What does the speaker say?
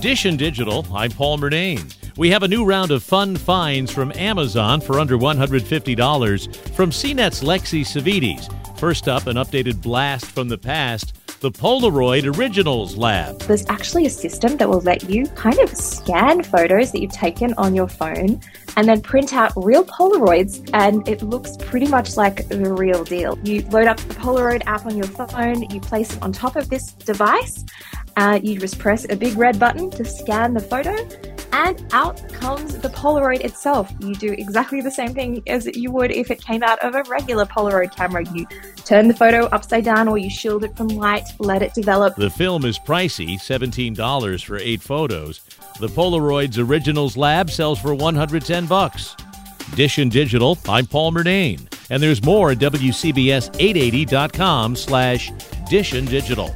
Edition Digital, I'm Paul Murnane. We have a new round of fun finds from Amazon for under $150 from CNET's Lexy Savvides. First up, an updated blast from the past, the Polaroid Originals Lab. There's actually a system that will let you kind of scan photos that you've taken on your phone and then print out real Polaroids, and it looks pretty much like the real deal. You load up the Polaroid app on your phone, you place it on top of this device, you just press a big red button to scan the photo, and out comes the Polaroid itself. You do exactly the same thing as you would if it came out of a regular Polaroid camera. You turn the photo upside down, or you shield it from light, let it develop. The film is pricey, $17 for 8 photos. The Polaroid's Originals Lab sells for $110. Dish and Digital, I'm Paul Murnane. And there's more at WCBS880.com/Dish and Digital.